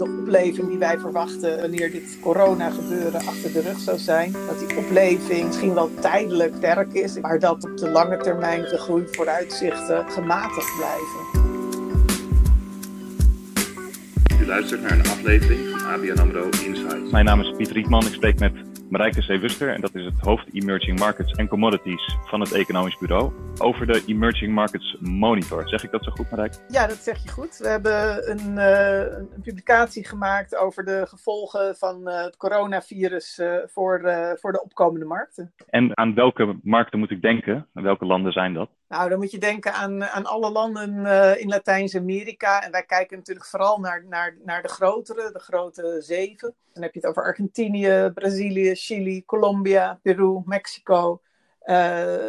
de opleving die wij verwachten wanneer dit corona gebeuren achter de rug zou zijn. Dat die opleving misschien wel tijdelijk sterk is, maar dat op de lange termijn de groeivooruitzichten gematigd blijven. U luistert naar een aflevering van ABN AMRO Insights. Mijn naam is Piet Rietman, ik spreek met Marike Zeewuster en dat is het hoofd Emerging Markets en Commodities van het Economisch Bureau over de Emerging Markets Monitor. Zeg ik dat zo goed, Marike? Ja, dat zeg je goed. We hebben een publicatie gemaakt over de gevolgen van het coronavirus voor de opkomende markten. En aan welke markten moet ik denken? Aan welke landen zijn dat? Nou, dan moet je denken aan alle landen in Latijns-Amerika. En wij kijken natuurlijk vooral naar de grote zeven. Dan heb je het over Argentinië, Brazilië, Chili, Colombia, Peru, Mexico.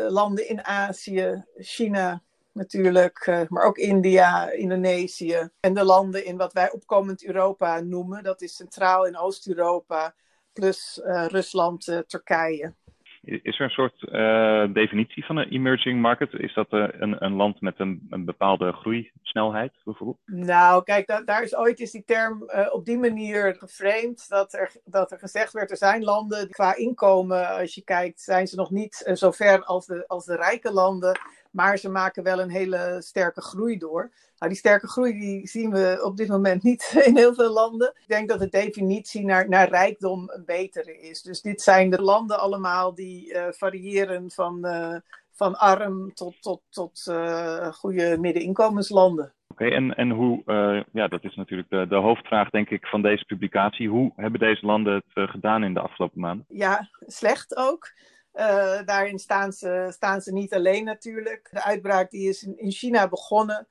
Landen in Azië, China natuurlijk, maar ook India, Indonesië. En de landen in wat wij opkomend Europa noemen. Dat is Centraal- en Oost-Europa, plus Rusland, Turkije. Is er een soort definitie van een emerging market? Is dat een land met een bepaalde groeisnelheid bijvoorbeeld? Nou, kijk, daar is ooit die term op die manier geframed. Dat er gezegd werd, er zijn landen qua inkomen, als je kijkt, zijn ze nog niet zo ver als de rijke landen. Maar ze maken wel een hele sterke groei door. Nou, die sterke groei die zien we op dit moment niet in heel veel landen. Ik denk dat de definitie naar rijkdom een betere is. Dus dit zijn de landen allemaal die variëren van arm tot goede middeninkomenslanden. Oké, en hoe, dat is natuurlijk de hoofdvraag denk ik van deze publicatie. Hoe hebben deze landen het gedaan in de afgelopen maanden? Ja, slecht ook. Daarin staan ze niet alleen natuurlijk. De uitbraak die is in China begonnen.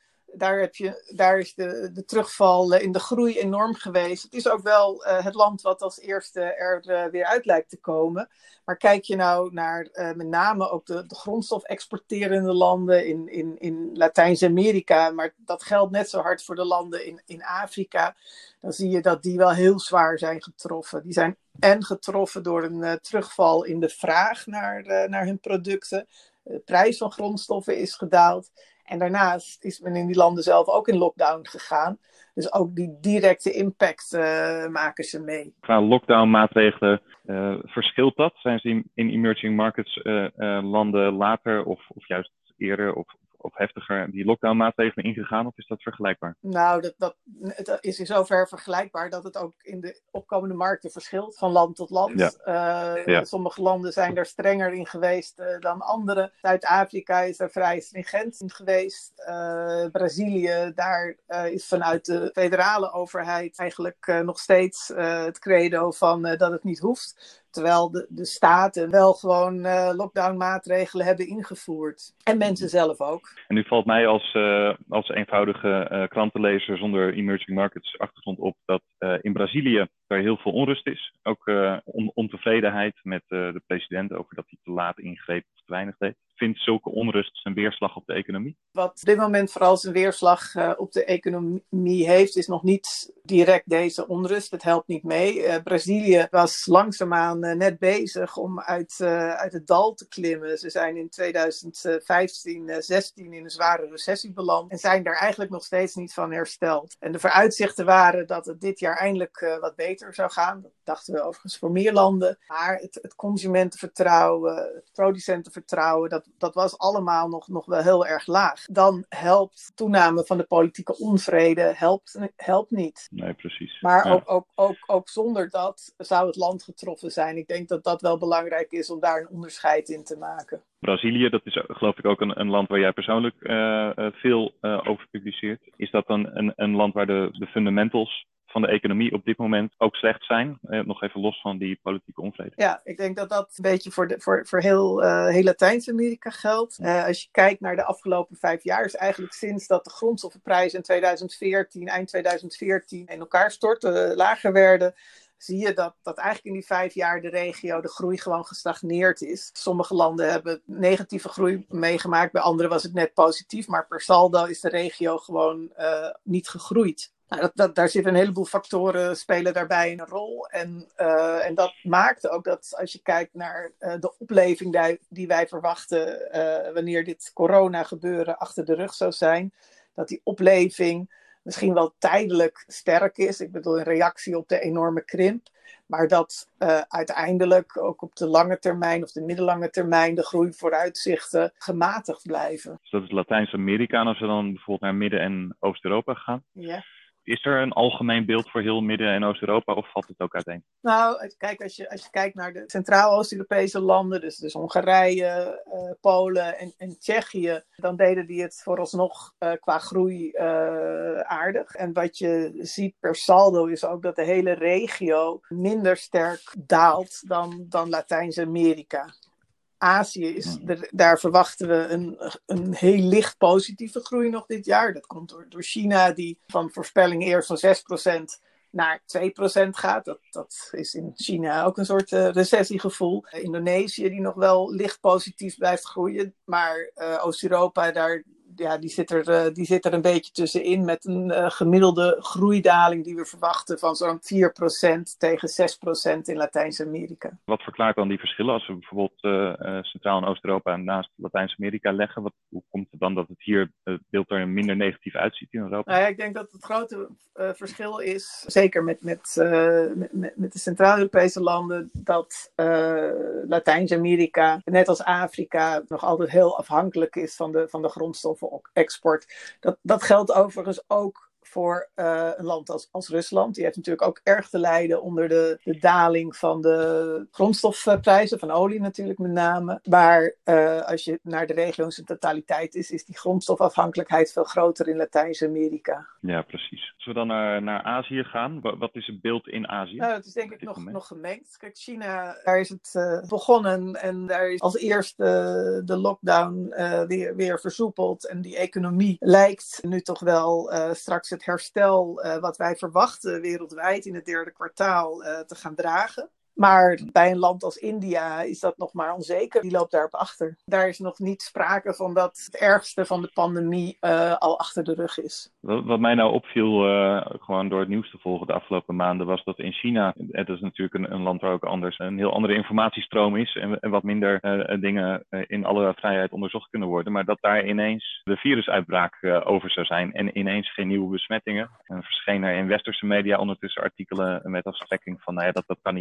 Daar is de terugval in de groei enorm geweest. Het is ook wel het land wat als eerste er weer uit lijkt te komen. Maar kijk je nou naar met name ook de grondstof-exporterende landen in Latijns-Amerika. Maar dat geldt net zo hard voor de landen in Afrika. Dan zie je dat die wel heel zwaar zijn getroffen. Die zijn getroffen door een terugval in de vraag naar hun producten. De prijs van grondstoffen is gedaald. En daarnaast is men in die landen zelf ook in lockdown gegaan. Dus ook die directe impact maken ze mee. Qua lockdownmaatregelen verschilt dat? Zijn ze in emerging markets landen later of juist eerder of heftiger die lockdownmaatregelen ingegaan? Of is dat vergelijkbaar? Nou, dat is in zover vergelijkbaar dat het ook in de opkomende markten verschilt van land tot land. Ja. Sommige landen zijn daar strenger in geweest dan andere. Zuid-Afrika is daar vrij stringent in geweest. Brazilië, daar is vanuit de federale overheid eigenlijk nog steeds het credo van dat het niet hoeft. Terwijl de staten wel gewoon lockdownmaatregelen hebben ingevoerd. En mensen zelf ook. En nu valt mij als eenvoudige krantenlezer zonder emerging markets achtergrond op dat in Brazilië er heel veel onrust is. Ook ontevredenheid met de president over dat hij te laat ingreep of te weinig deed. Vindt zulke onrust zijn weerslag op de economie? Wat op dit moment vooral zijn weerslag op de economie heeft, is nog niet direct deze onrust. Het helpt niet mee. Brazilië was langzaamaan net bezig om uit het dal te klimmen. Ze zijn in 2015, 16 in een zware recessie beland en zijn daar eigenlijk nog steeds niet van hersteld. En de vooruitzichten waren dat het dit jaar eindelijk wat beter zou gaan. Dat dachten we overigens voor meer landen. Maar het consumentenvertrouwen, het producentenvertrouwen, dat was allemaal nog wel heel erg laag. Dan helpt toename van de politieke onvrede helpt niet. Nee, precies. Maar ja. Ook zonder dat zou het land getroffen zijn. Ik denk dat dat wel belangrijk is om daar een onderscheid in te maken. Brazilië, dat is geloof ik ook een land waar jij persoonlijk veel over publiceert. Is dat dan een land waar de fundamentals van de economie op dit moment ook slecht zijn? Nog even los van die politieke onvrede. Ja, ik denk dat dat een beetje voor heel Latijns-Amerika geldt. Als je kijkt naar de afgelopen 5 jaar, is eigenlijk sinds dat de grondstoffenprijzen in 2014 in elkaar stortten, lager werden, zie je dat eigenlijk in die 5 jaar de regio, de groei gewoon gestagneerd is. Sommige landen hebben negatieve groei meegemaakt, bij anderen was het net positief, maar per saldo is de regio gewoon niet gegroeid. Nou, daar zitten een heleboel factoren, spelen daarbij een rol. En dat maakt ook dat als je kijkt naar de opleving die wij verwachten wanneer dit corona gebeuren achter de rug zou zijn, dat die opleving misschien wel tijdelijk sterk is. Ik bedoel, in reactie op de enorme krimp. Maar dat uiteindelijk ook op de lange termijn of de middellange termijn de groeivooruitzichten gematigd blijven. Dus dat is Latijns-Amerika. En als we dan bijvoorbeeld naar Midden- en Oost-Europa gaan. Ja. Is er een algemeen beeld voor heel Midden- en Oost-Europa of valt het ook uiteen? Nou, kijk, als je kijkt naar de Centraal-Oost-Europese landen, dus Hongarije, Polen en Tsjechië, dan deden die het vooralsnog qua groei aardig. En wat je ziet per saldo is ook dat de hele regio minder sterk daalt dan Latijns-Amerika. Azië daar verwachten we een heel licht positieve groei nog dit jaar. Dat komt door China, die van voorspelling eerst van 6% naar 2% gaat. Dat is in China ook een soort recessiegevoel. Indonesië, die nog wel licht positief blijft groeien. Maar Oost-Europa, daar, ja, die zit er een beetje tussenin met een gemiddelde groeidaling die we verwachten van zo'n 4% tegen 6% in Latijns-Amerika. Wat verklaart dan die verschillen als we bijvoorbeeld Centraal- en Oost-Europa naast Latijns-Amerika leggen? Hoe komt het dan dat het hier beeld er minder negatief uitziet in Europa? Nou ja, ik denk dat het grote verschil is, zeker met de Centraal-Europese landen, dat Latijns-Amerika, net als Afrika, nog altijd heel afhankelijk is van de grondstof export. Dat geldt overigens ook voor een land als Rusland. Die heeft natuurlijk ook erg te lijden onder de daling van de grondstofprijzen, van olie natuurlijk met name. Maar als je naar de regio's in totaliteit is die grondstofafhankelijkheid veel groter in Latijns-Amerika. Ja, precies. Als we dan naar Azië gaan, wat is het beeld in Azië? Nou, dat is denk ik nog gemengd. Kijk, China, daar is het begonnen en daar is als eerste de lockdown weer versoepeld. En die economie lijkt nu toch wel straks het herstel wat wij verwachten wereldwijd in het derde kwartaal te gaan dragen. Maar bij een land als India is dat nog maar onzeker. Die loopt daarop achter. Daar is nog niet sprake van dat het ergste van de pandemie al achter de rug is. Wat mij nou opviel, gewoon door het nieuws te volgen de afgelopen maanden, was dat in China, het is natuurlijk een land waar ook anders een heel andere informatiestroom is en wat minder dingen in alle vrijheid onderzocht kunnen worden. Maar dat daar ineens de virusuitbraak over zou zijn en ineens geen nieuwe besmettingen. En verschenen er in westerse media ondertussen artikelen met als strekking van, nou ja, dat kan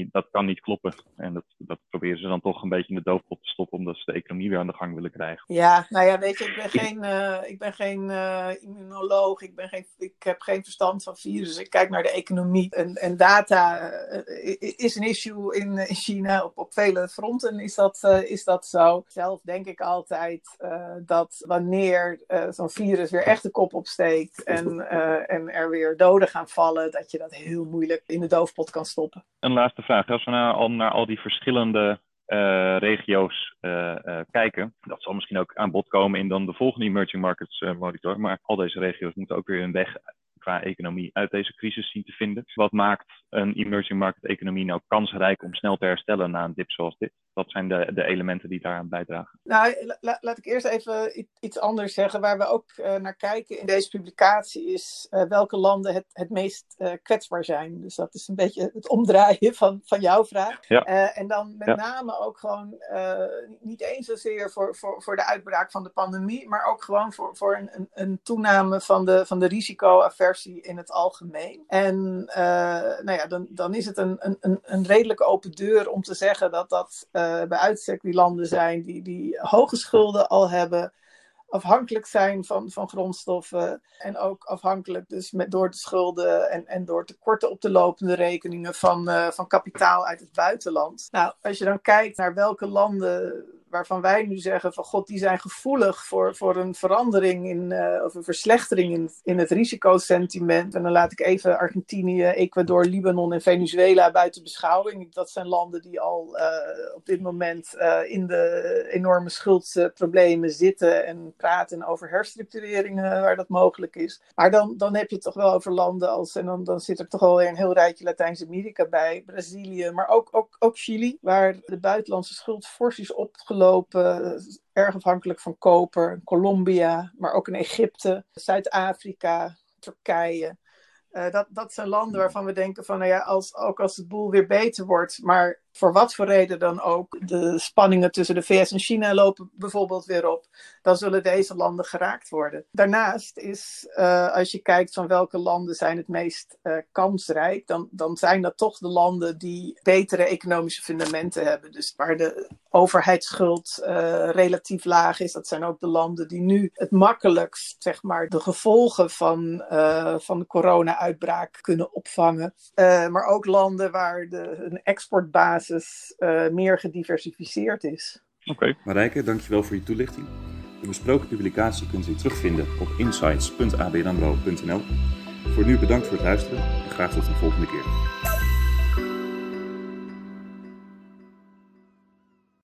niet kloppen. En dat proberen ze dan toch een beetje in de doofpot te stoppen, omdat ze de economie weer aan de gang willen krijgen. Ja, nou ja, weet je, ik ben geen immunoloog. Ik heb geen verstand van virussen. Ik kijk naar de economie. En data is een issue in China. Op vele fronten is dat zo. Zelf denk ik altijd dat wanneer zo'n virus weer echt de kop opsteekt en er weer doden gaan vallen, dat je dat heel moeilijk in de doofpot kan stoppen. Een laatste vraag. Als we naar al die verschillende regio's kijken. Dat zal misschien ook aan bod komen in dan de volgende Emerging Markets Monitor. Maar al deze regio's moeten ook weer hun weg qua economie uit deze crisis zien te vinden. Wat maakt een emerging market economie nou kansrijk om snel te herstellen na een dip zoals dit? Wat zijn de elementen die daaraan bijdragen? Nou, laat ik eerst even iets anders zeggen. Waar we ook naar kijken in deze publicatie is welke landen het meest kwetsbaar zijn. Dus dat is een beetje het omdraaien van jouw vraag. Ja. En dan met name ook gewoon niet eens zozeer voor de uitbraak van de pandemie, maar ook gewoon voor een toename van de risicoaversie in het algemeen. En nou ja, dan is het een redelijk open deur om te zeggen dat bij uitstek die landen zijn die hoge schulden al hebben, afhankelijk zijn van grondstoffen en ook afhankelijk dus door de schulden en door tekorten op de lopende rekeningen van kapitaal uit het buitenland. Nou, als je dan kijkt naar welke landen waarvan wij nu zeggen van god, die zijn gevoelig voor een verandering of een verslechtering in het risicosentiment. En dan laat ik even Argentinië, Ecuador, Libanon en Venezuela buiten beschouwing. Dat zijn landen die al op dit moment in de enorme schuldproblemen zitten en praten over herstructureringen waar dat mogelijk is. Maar dan heb je het toch wel over landen als, en dan zit er toch wel weer een heel rijtje Latijns-Amerika bij, Brazilië, maar ook Chili, waar de buitenlandse schuld fors is opgelopen. Erg afhankelijk van koper, Colombia, maar ook in Egypte, Zuid-Afrika, Turkije. Dat zijn landen waarvan we denken van, nou ja, ook als het boel weer beter wordt, maar voor wat voor reden dan ook, de spanningen tussen de VS en China lopen bijvoorbeeld weer op, dan zullen deze landen geraakt worden. Daarnaast is, als je kijkt van welke landen zijn het meest kansrijk, dan zijn dat toch de landen die betere economische fundamenten hebben. Dus waar de overheidsschuld relatief laag is, dat zijn ook de landen die nu het makkelijkst, zeg maar, de gevolgen van de corona-uitbraak kunnen opvangen. Maar ook landen waar een exportbasis meer gediversificeerd is. Okay. Marike, dankjewel voor je toelichting. De besproken publicatie kunt u terugvinden op insights.abnamro.nl. Voor nu bedankt voor het luisteren en graag tot een volgende keer.